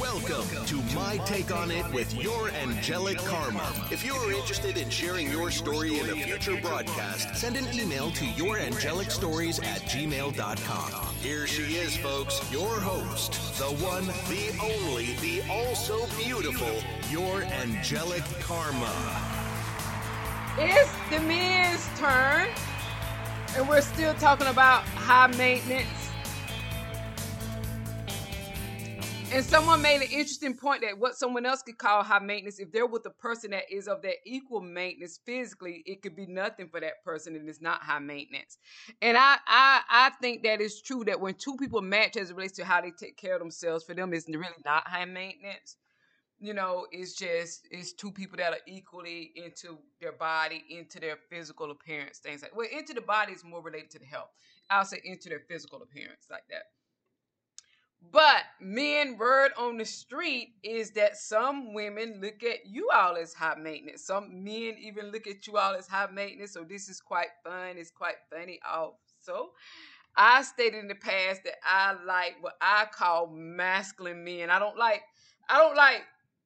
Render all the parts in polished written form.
Welcome to My Take on It with Your Angelic Karma. If you are interested in sharing your story in a future broadcast, send an email to yourangelicstories@gmail.com. Here she is, folks, your host, the one, the only, the also beautiful, Your Angelic Karma. It's the men's turn, and we're still talking about high maintenance. And someone made an interesting point that what someone else could call high maintenance, if they're with a person that is of that equal maintenance physically, it could be nothing for that person and it's not high maintenance. And I think that is true, that when two people match as it relates to how they take care of themselves, for them it's really not high maintenance. You know, it's just, it's two people that are equally into their body, into their physical appearance, things like, well, into the body is more related to the health. I'll say into their physical appearance like that. But men, word on the street is that some women look at you all as high maintenance. Some men even look at you all as high maintenance. So this is quite fun. It's quite funny also. I stated in the past that I like what I call masculine men. I don't like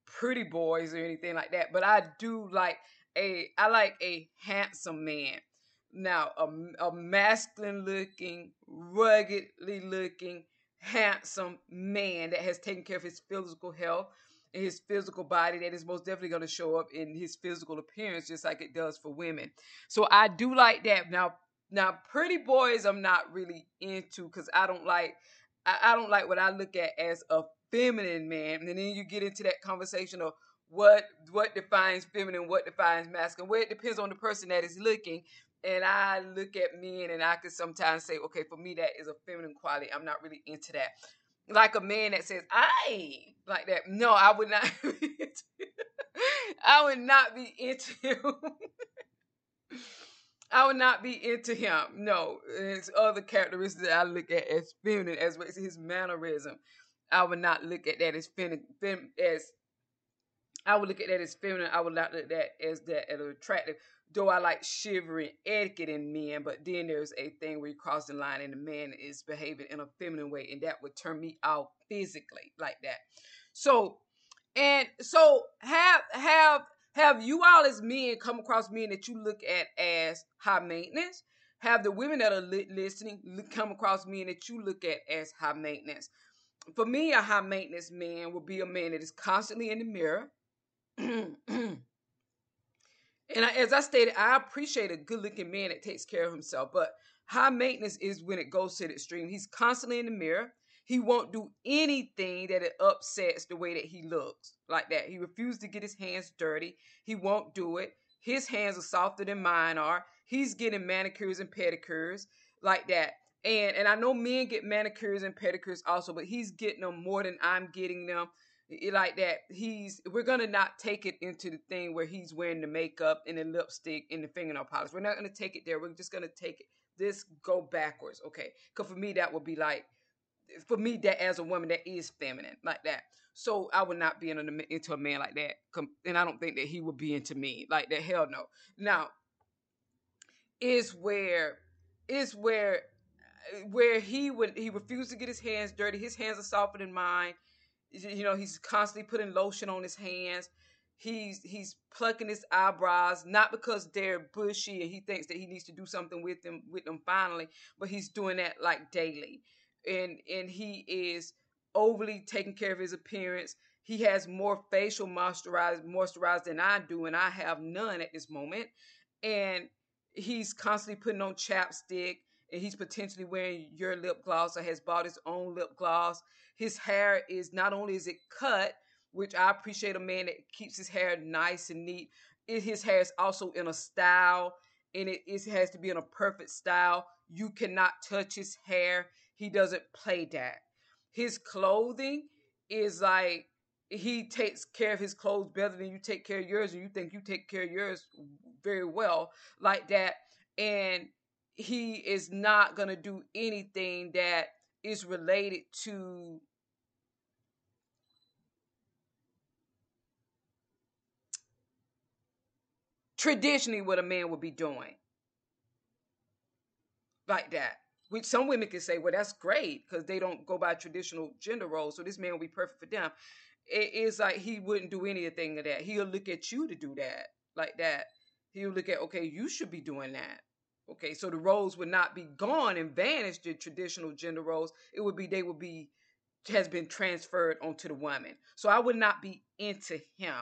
pretty boys or anything like that, but I like a handsome man. Now, a masculine looking, ruggedly looking, handsome man that has taken care of his physical health and his physical body, that is most definitely going to show up in his physical appearance just like it does for women. So I do like that. Now pretty boys I'm not really into, because I don't like what I look at as a feminine man. And then you get into that conversation of what defines feminine, what defines masculine. Well, it depends on the person that is looking. And I look at men and I can sometimes say, okay, for me, that is a feminine quality. I'm not really into that. Like a man that says, I like that. No, I would not be into I would not be into him. I would not be into him. No, it's other characteristics that I look at as feminine, as well as his mannerism. I would not look at that as feminine. I would look at that as feminine. I would not look at that as attractive. Though I like chivalry and etiquette in men, but then there's a thing where you cross the line and the man is behaving in a feminine way, and that would turn me out physically like that. So have you all as men come across men that you look at as high maintenance? Have the women that are listening come across men that you look at as high maintenance? For me, a high maintenance man will be a man that is constantly in the mirror. And as I stated, I appreciate a good-looking man that takes care of himself, but high maintenance is when it goes to the extreme. He's constantly in the mirror. He won't do anything that it upsets the way that he looks like that. He refuses to get his hands dirty. He won't do it. His hands are softer than mine are. He's getting manicures and pedicures like that. And I know men get manicures and pedicures also, but he's getting them more than I'm getting them. Like that, we're gonna not take it into the thing where he's wearing the makeup and the lipstick and the fingernail polish. We're not gonna take it there. We're just gonna take it. This go backwards, okay? Because for me, that would be like, for me, that as a woman, that is feminine, like that. So I would not be into a man like that, and I don't think that he would be into me like that. Hell no. Now, is where he refused to get his hands dirty. His hands are softer than mine. You know, he's constantly putting lotion on his hands. He's plucking his eyebrows, not because they're bushy and he thinks that he needs to do something with them finally, but he's doing that like daily. And he is overly taking care of his appearance. He has more facial moisturizer than I do, and I have none at this moment. And he's constantly putting on chapstick, and he's potentially wearing your lip gloss or has bought his own lip gloss. His hair is, not only is it cut, which I appreciate a man that keeps his hair nice and neat, his hair is also in a style, and it has to be in a perfect style. You cannot touch his hair. He doesn't play that. His clothing is like, he takes care of his clothes better than you take care of yours, and you think you take care of yours very well like that. And he is not going to do anything that is related to traditionally what a man would be doing like that. Which some women can say, well, that's great because they don't go by traditional gender roles, so this man will be perfect for them. It's like he wouldn't do anything of that. He'll look at you to do that like that. He'll look at, okay, you should be doing that. Okay, so the roles would not be gone and vanished, the traditional gender roles. It would be, they would be, has been transferred onto the woman. So I would not be into him.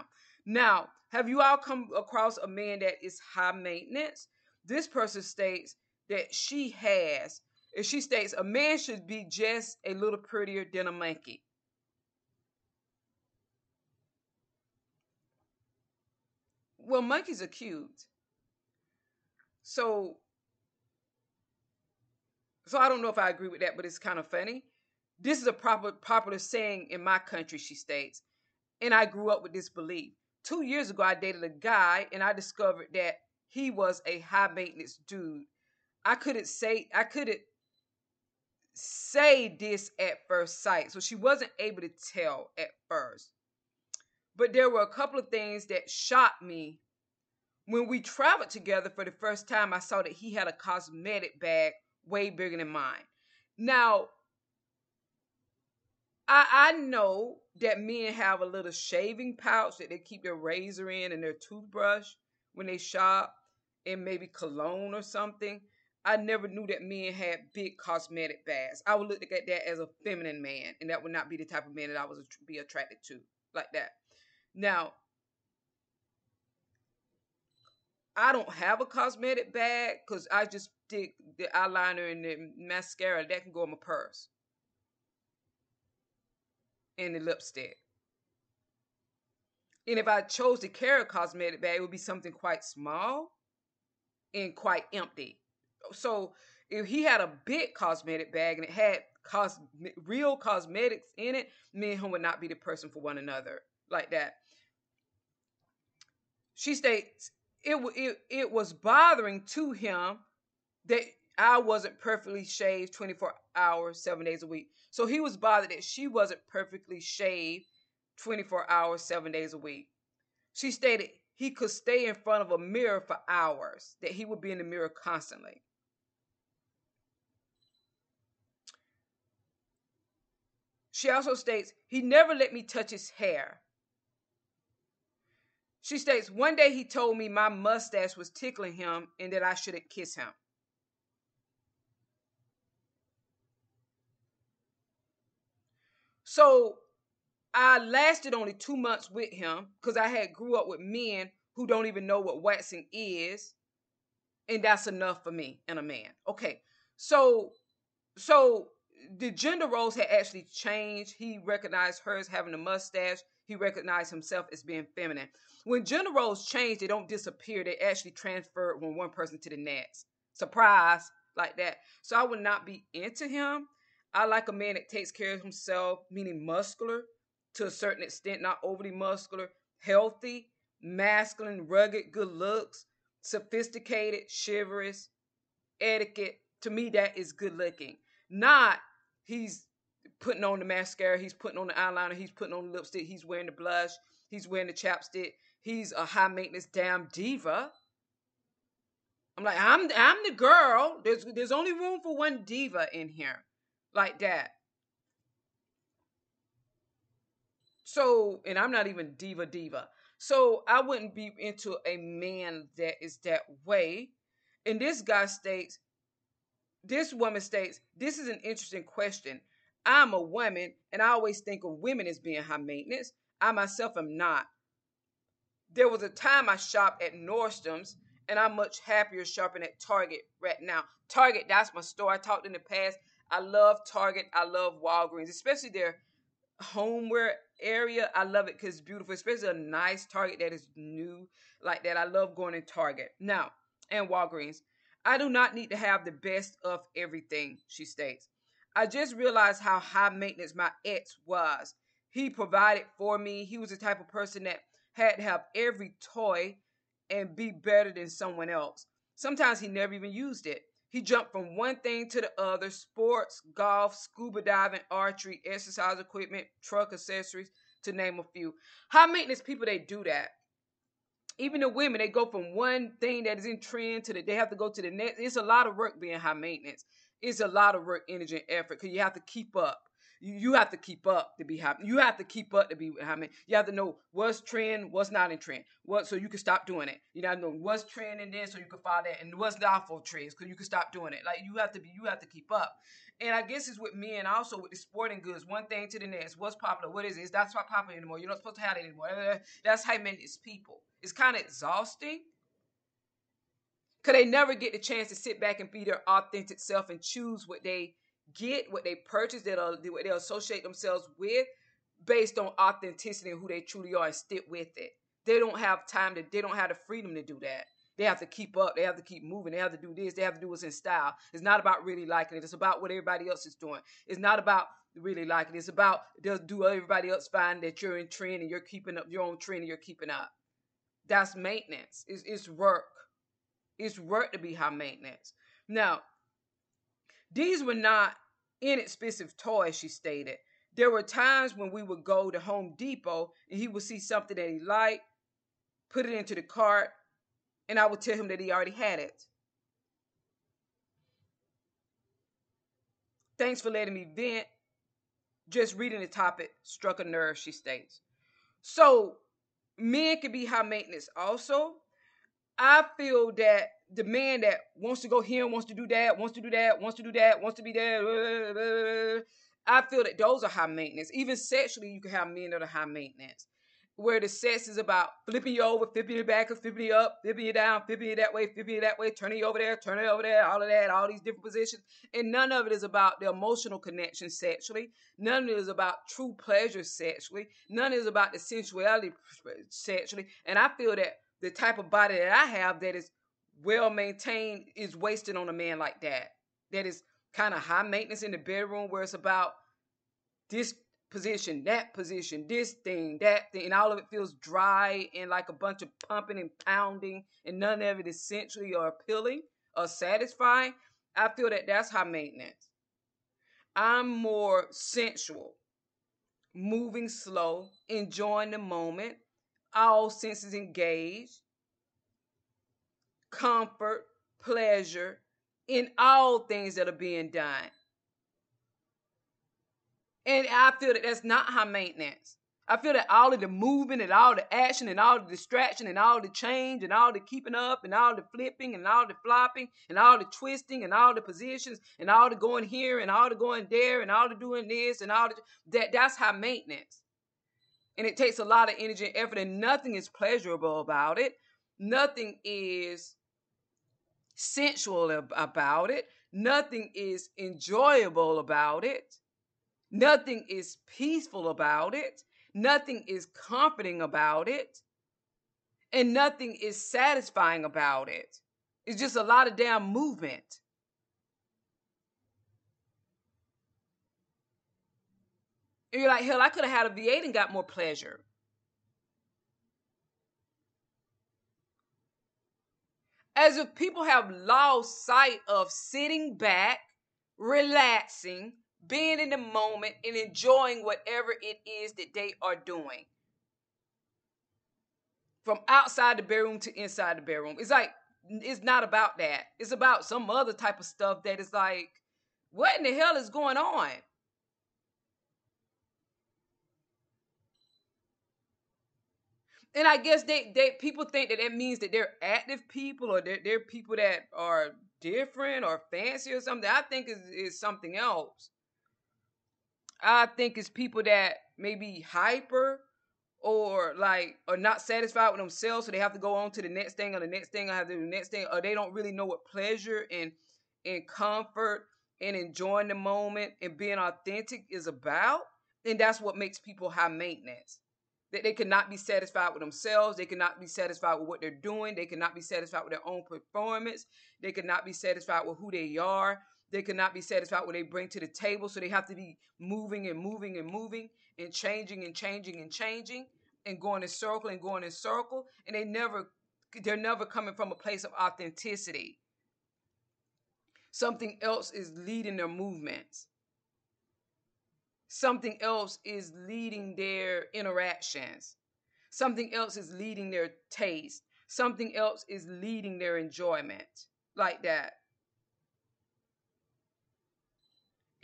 Now, have you all come across a man that is high maintenance? This person states that she has, and she states a man should be just a little prettier than a monkey. Well, monkeys are cute. So I don't know if I agree with that, but it's kind of funny. This is a popular saying in my country, she states, and I grew up with this belief. 2 years ago, I dated a guy, and I discovered that he was a high-maintenance dude. I couldn't say this at first sight, so she wasn't able to tell at first. But there were a couple of things that shocked me. When we traveled together for the first time, I saw that he had a cosmetic bag way bigger than mine. Now, I know that men have a little shaving pouch that they keep their razor in and their toothbrush when they shop, and maybe cologne or something. I never knew that men had big cosmetic bags. I would look at that as a feminine man, and that would not be the type of man that I would be attracted to like that. Now, I don't have a cosmetic bag because I just stick the eyeliner and the mascara. That can go in my purse. And the lipstick. And if I chose to carry a cosmetic bag, it would be something quite small and quite empty. So if he had a big cosmetic bag and it had real cosmetics in it, me and him would not be the person for one another like that. She states, it was bothering to him that I wasn't perfectly shaved 24 hours, 7 days a week. So he was bothered that she wasn't perfectly shaved 24 hours, 7 days a week. She stated he could stay in front of a mirror for hours, that he would be in the mirror constantly. She also states he never let me touch his hair. She states, one day he told me my mustache was tickling him and that I shouldn't kiss him. So I lasted only 2 months with him because I had grew up with men who don't even know what waxing is. And that's enough for me and a man. Okay, so the gender roles had actually changed. He recognized her as having a mustache. He recognized himself as being feminine. When gender roles change, they don't disappear. They actually transfer from one person to the next. Surprise, like that. So I would not be into him. I like a man that takes care of himself, meaning muscular to a certain extent, not overly muscular, healthy, masculine, rugged, good looks, sophisticated, chivalrous, etiquette. To me, that is good looking. Not he's putting on the mascara, he's putting on the eyeliner, he's putting on the lipstick, he's wearing the blush, he's wearing the chapstick, he's a high-maintenance damn diva. I'm like, I'm the girl. There's only room for one diva in here. Like that. So, and I'm not even diva. So I wouldn't be into a man that is that way. And this woman states, this is an interesting question. I'm a woman, and I always think of women as being high maintenance. I myself am not. There was a time I shopped at Nordstrom's, and I'm much happier shopping at Target right now. Target, that's my store. I talked in the past. I love Target. I love Walgreens, especially their homeware area. I love it because it's beautiful, especially a nice Target that is new like that. I love going to Target now and Walgreens. I do not need to have the best of everything, she states. I just realized how high maintenance my ex was. He provided for me. He was the type of person that had to have every toy and be better than someone else. Sometimes he never even used it. He jumped from one thing to the other: sports, golf, scuba diving, archery, exercise equipment, truck accessories, to name a few. High maintenance people, they do that. Even the women, they go from one thing that is in trend to the, they have to go to the next. It's a lot of work being high maintenance. It's a lot of work, energy, and effort because you have to keep up. You have to keep up to be high. You have to keep up to be high maintenance. You have to know what's trend, what's not in trend, what so you can stop doing it. You gotta know what's trend and then so you can follow that, and what's not for trends because you can stop doing it. Like you have to keep up. And I guess it's with me and also with the sporting goods. One thing to the next. What's popular? What is it? It's not popular anymore. You're not supposed to have it anymore. That's high maintenance people. It's kind of exhausting because they never get the chance to sit back and be their authentic self and choose what they get, what they purchase, that they'll associate themselves with based on authenticity and who they truly are and stick with it. They don't have time to, they don't have the freedom to do that. They have to keep up. They have to keep moving. They have to do this. They have to do what's in style. It's not about really liking it. It's about what everybody else is doing. It's not about really liking it. It's about do everybody else find that you're in trend and you're keeping up your own trend and you're keeping up. That's maintenance. It's work. It's work to be high maintenance. Now, these were not inexpensive toys, she stated. There were times when we would go to Home Depot and he would see something that he liked, put it into the cart, and I would tell him that he already had it. Thanks for letting me vent. Just reading the topic struck a nerve, she states. So men can be high maintenance also. I feel that the man that wants to go here, wants to be there, I feel that those are high maintenance. Even sexually, you can have men that are high maintenance, where the sex is about flipping you over, flipping you back, flipping you up, flipping you down, flipping you that way, turning you over there, all of that, all these different positions. And none of it is about the emotional connection sexually. None of it is about true pleasure sexually. None is about the sensuality sexually. And I feel that the type of body that I have that is well-maintained is wasted on a man like that. That is kind of high maintenance in the bedroom, where it's about this position, this thing, that thing, and all of it feels dry and like a bunch of pumping and pounding, and none of it is sensually or appealing or satisfying. I feel that that's high maintenance. I'm more sensual, moving slow, enjoying the moment, all senses engaged, comfort, pleasure in all things that are being done. And I feel that that's not high maintenance. I feel that all of the moving and all the action and all the distraction and all the change and all the keeping up and all the flipping and all the flopping and all the twisting and all the positions and all the going here and all the going there and all the doing this and all the, that's high maintenance. And it takes a lot of energy and effort, and nothing is pleasurable about it. Nothing is sensual about it. Nothing is enjoyable about it. Nothing is peaceful about it. Nothing is comforting about it. And nothing is satisfying about it. It's just a lot of damn movement. And you're like, hell, I could have had a V8 and got more pleasure. As if people have lost sight of sitting back, relaxing, being in the moment, and enjoying whatever it is that they are doing. From outside the bedroom to inside the bedroom. It's like, it's not about that. It's about some other type of stuff that is like, what in the hell is going on? And I guess they people think that that means that they're active people or they're people that are different or fancy or something. I think is something else. I think it's people that may be hyper or like are not satisfied with themselves, so they have to go on to the next thing or the next thing. I have to do the next thing, or they don't really know what pleasure and comfort and enjoying the moment and being authentic is about. And that's what makes people high maintenance. That they cannot be satisfied with themselves. They cannot be satisfied with what they're doing. They cannot be satisfied with their own performance. They cannot be satisfied with who they are. They cannot be satisfied with what they bring to the table. So they have to be moving and moving and moving and changing and changing and changing and going in circle and going in circle. And they're never coming from a place of authenticity. Something else is leading their movements. Something else is leading their interactions. Something else is leading their taste. Something else is leading their enjoyment. Like that.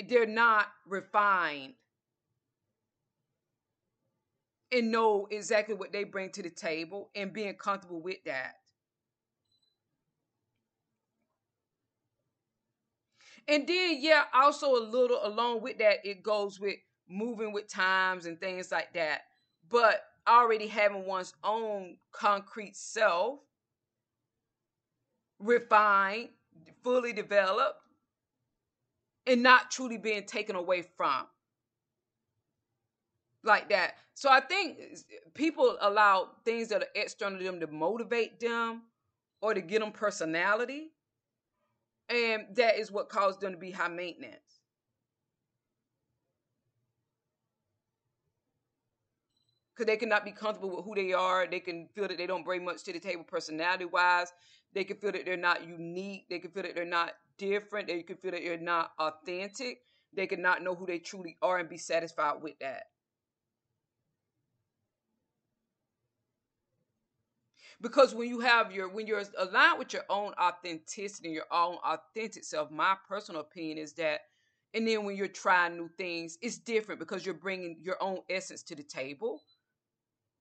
They're not refined and know exactly what they bring to the table and being comfortable with that. And then, yeah, also a little along with that, it goes with moving with times and things like that. But already having one's own concrete self, refined, fully developed, and not truly being taken away from. Like that. So I think people allow things that are external to them to motivate them or to give them personality. And that is what caused them to be high maintenance. Because they cannot be comfortable with who they are. They can feel that they don't bring much to the table personality-wise. They can feel that they're not unique. They can feel that they're not different. They can feel that they're not authentic. They cannot know who they truly are and be satisfied with that. Because when you're aligned with your own authenticity and your own authentic self, my personal opinion is that, and then when you're trying new things, it's different because you're bringing your own essence to the table.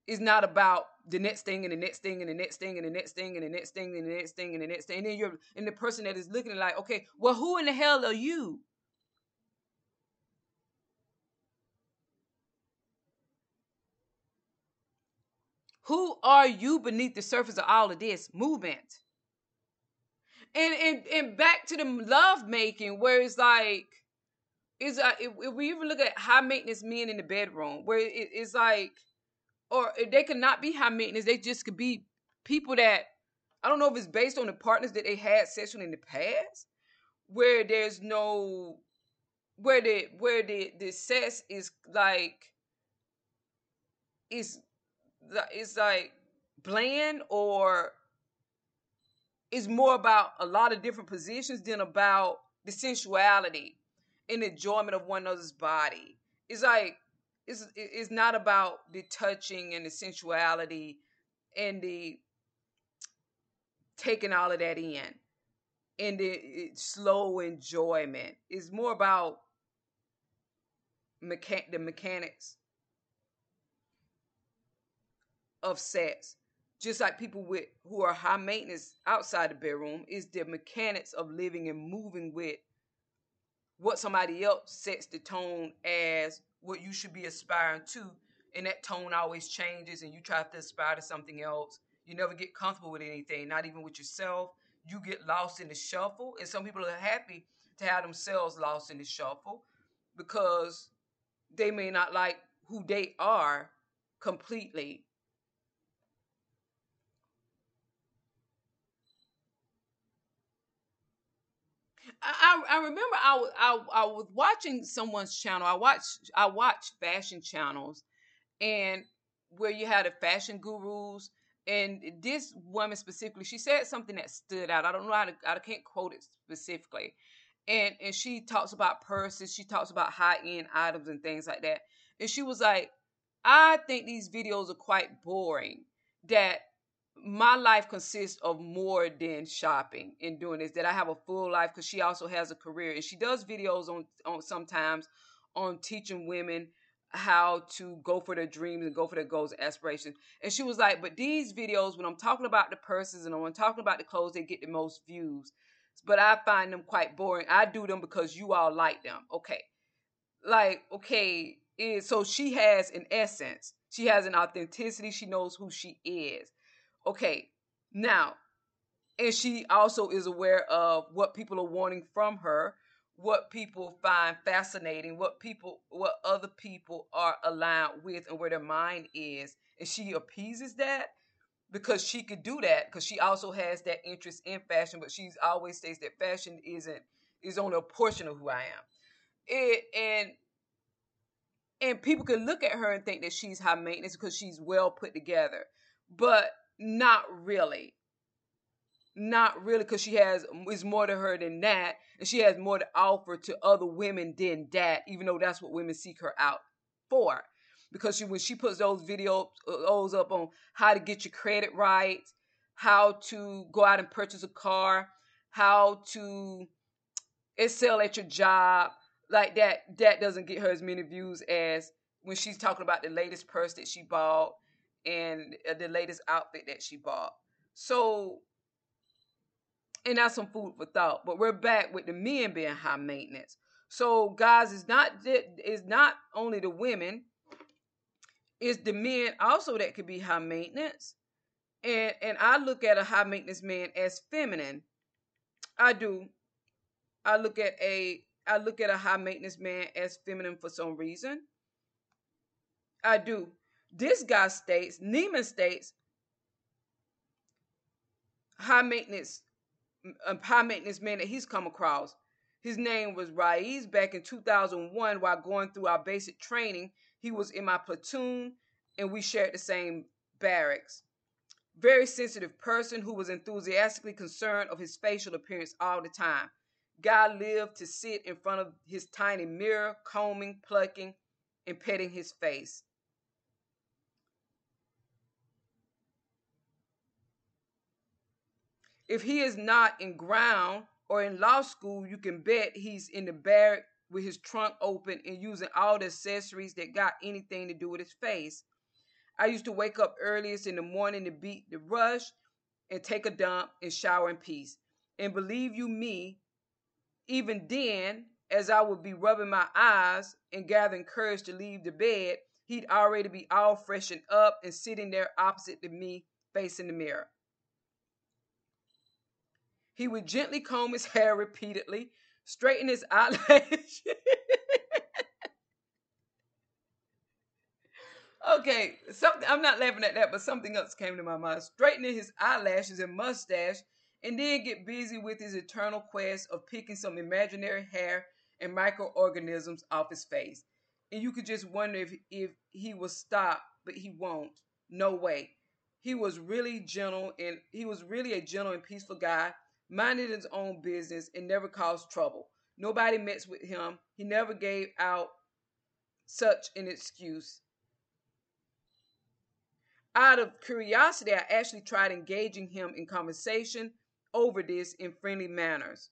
It's not about the next thing and the next thing and the next thing and the next thing and the next thing and the next thing and the next thing. And then you're and the person that is looking like, okay, well, who in the hell are you? Who are you beneath the surface of all of this movement? And back to the love making, where it's like, if we even look at high maintenance men in the bedroom, where it's like, or they could not be high maintenance, they just could be people that, I don't know if it's based on the partners that they had sexually in the past, where there's no, where the sex is like, it's like bland, or it's more about a lot of different positions than about the sensuality and enjoyment of one another's body. It's like, it's not about the touching and the sensuality and the taking all of that in and the slow enjoyment. It's more about the mechanics of sex, just like people who are high maintenance outside the bedroom, is the mechanics of living and moving with what somebody else sets the tone as what you should be aspiring to, and that tone always changes, and you try to aspire to something else. You never get comfortable with anything, not even with yourself. You get lost in the shuffle, and some people are happy to have themselves lost in the shuffle because they may not like who they are completely. I remember I was watching someone's channel. I watched fashion channels, and where you had the fashion gurus, and this woman specifically, she said something that stood out. I don't know how to, I can't quote it specifically. And she talks about purses. She talks about high-end items and things like that. And she was like, I think these videos are quite boring, that my life consists of more than shopping and doing this, that I have a full life, because she also has a career. And she does videos on sometimes on teaching women how to go for their dreams and go for their goals and aspirations. And she was like, but these videos, when I'm talking about the purses and I'm talking about the clothes, they get the most views. But I find them quite boring. I do them because you all like them. Okay. like, okay, so she has an essence. She has an authenticity. She knows who she is. Okay, now, and she also is aware of what people are wanting from her, what people find fascinating, what other people are aligned with and where their mind is. And she appeases that because she could do that because she also has that interest in fashion, but she always states that fashion is only a portion of who I am. And people can look at her and think that she's high maintenance because she's well put together, but not really, because she is more to her than that, and she has more to offer to other women than that, even though that's what women seek her out for. Because when she puts those videos up on how to get your credit right, how to go out and purchase a car, how to excel at your job, like that doesn't get her as many views as when she's talking about the latest purse that she bought and the latest outfit that she bought. So, and that's some food for thought. But we're back with the men being high maintenance. So, guys, it's not only the women, it's the men also that could be high maintenance. And I look at a high maintenance man as feminine. I do. I look at a high maintenance man as feminine for some reason. I do. This guy states, Neiman states, high maintenance man that he's come across. His name was Ryaz. Back in 2001, while going through our basic training, he was in my platoon and we shared the same barracks. Very sensitive person who was enthusiastically concerned of his facial appearance all the time. Guy lived to sit in front of his tiny mirror, combing, plucking, and petting his face. If he is not in ground or in law school, you can bet he's in the barrack with his trunk open and using all the accessories that got anything to do with his face. I used to wake up earliest in the morning to beat the rush and take a dump and shower in peace. And believe you me, even then, as I would be rubbing my eyes and gathering courage to leave the bed, he'd already be all freshened up and sitting there opposite to me, facing the mirror. He would gently comb his hair repeatedly, straighten his eyelashes. Okay, I'm not laughing at that, but something else came to my mind. Straightening his eyelashes and mustache, and then get busy with his eternal quest of picking some imaginary hair and microorganisms off his face. And you could just wonder if he will stop, but he won't. No way. He was really gentle, and he was really a gentle and peaceful guy, minded his own business and never caused trouble. Nobody messed with him. He never gave out such an excuse. Out of curiosity, I actually tried engaging him in conversation over this in friendly manners.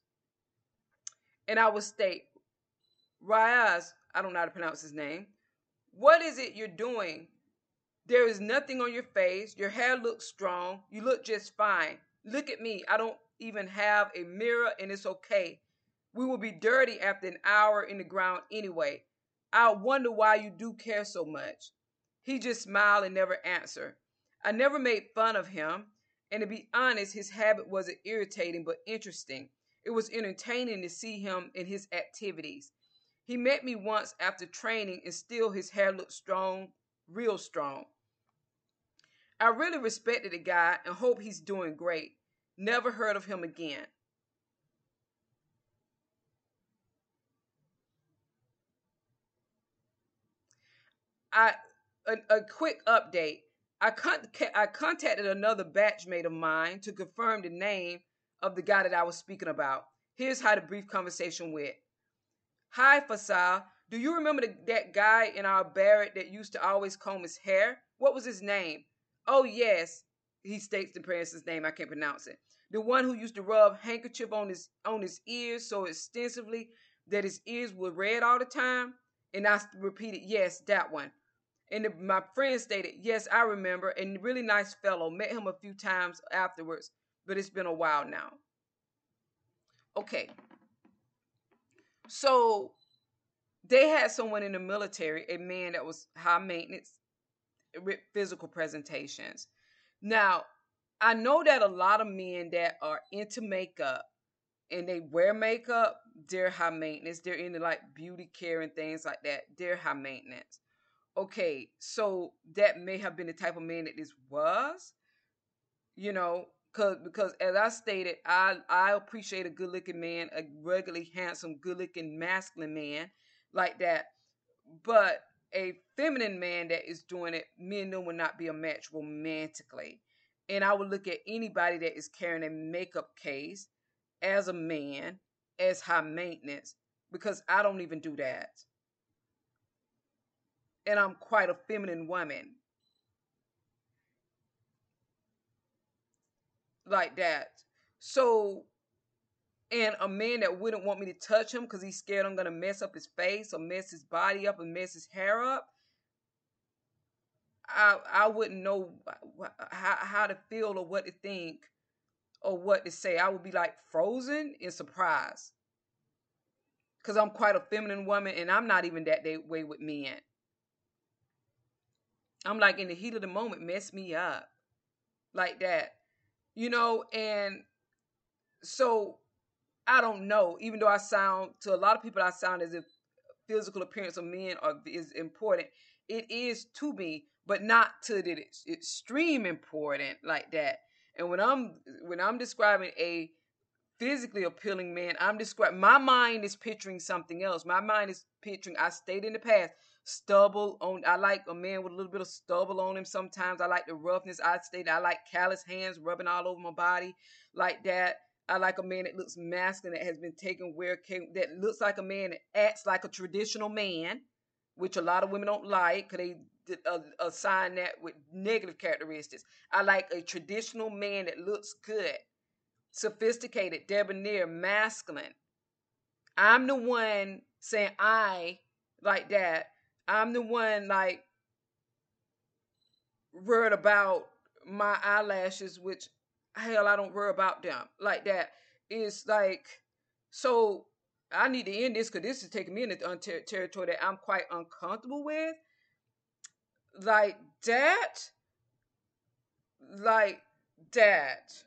And I would state, Ryaz, I don't know how to pronounce his name, what is it you're doing? There is nothing on your face. Your hair looks strong. You look just fine. Look at me. I don't even have a mirror, and it's okay. We will be dirty after an hour in the ground anyway. I wonder why you do care so much. He just smiled and never answered. I never made fun of him, and to be honest, his habit wasn't irritating but interesting. It was entertaining to see him in his activities. He met me once after training, and still his hair looked strong, real strong. I really respected the guy and hope he's doing great. Never heard of him again. A quick update. I contacted another batchmate of mine to confirm the name of the guy that I was speaking about. Here's how the brief conversation went. Hi, Faisal. Do you remember that guy in our barrack that used to always comb his hair? What was his name? Oh, yes. He states the person's name. I can't pronounce it. The one who used to rub handkerchief on his ears so extensively that his ears were red all the time. And I repeated, yes, that one. And my friend stated, yes, I remember. And really nice fellow. Met him a few times afterwards, but it's been a while now. Okay. So They had someone in the military, a man that was high maintenance with physical presentations. Now, I know that a lot of men that are into makeup and they wear makeup, they're high maintenance. They're into like beauty care and things like that. They're high maintenance. Okay, so that may have been the type of man that this was, you know, because as I stated, I appreciate a good-looking man, a regularly handsome, good-looking, masculine man like that. But a feminine man that is doing it, me and them will not be a match romantically. And I would look at anybody that is carrying a makeup case as a man, as high maintenance, because I don't even do that. And I'm quite a feminine woman. Like that. So, and a man that wouldn't want me to touch him because he's scared I'm going to mess up his face or mess his body up and mess his hair up. I wouldn't know how to feel or what to think or what to say. I would be like frozen in surprise. Because I'm quite a feminine woman and I'm not even that way with men. I'm like in the heat of the moment, mess me up. Like that. You know, and so I don't know. Even though I sound, to a lot of people, I sound as if physical appearance of men is important. It is to me, but not to the extreme important like that. And when I'm describing a physically appealing man, I'm describing, my mind is picturing something else. My mind is picturing, I stayed in the past, stubble on. I like a man with a little bit of stubble on him sometimes. I like the roughness. I like callous hands rubbing all over my body like that. I like a man that looks masculine, that has been taken where, that looks like a man, that acts like a traditional man, which a lot of women don't like because they assign that with negative characteristics. I like a traditional man that looks good, sophisticated, debonair, masculine. I'm the one saying I like that. I'm the one like worried about my eyelashes, which hell, I don't worry about them like that. It's like, so I need to end this because this is taking me into territory that I'm quite uncomfortable with. Like that. Like that.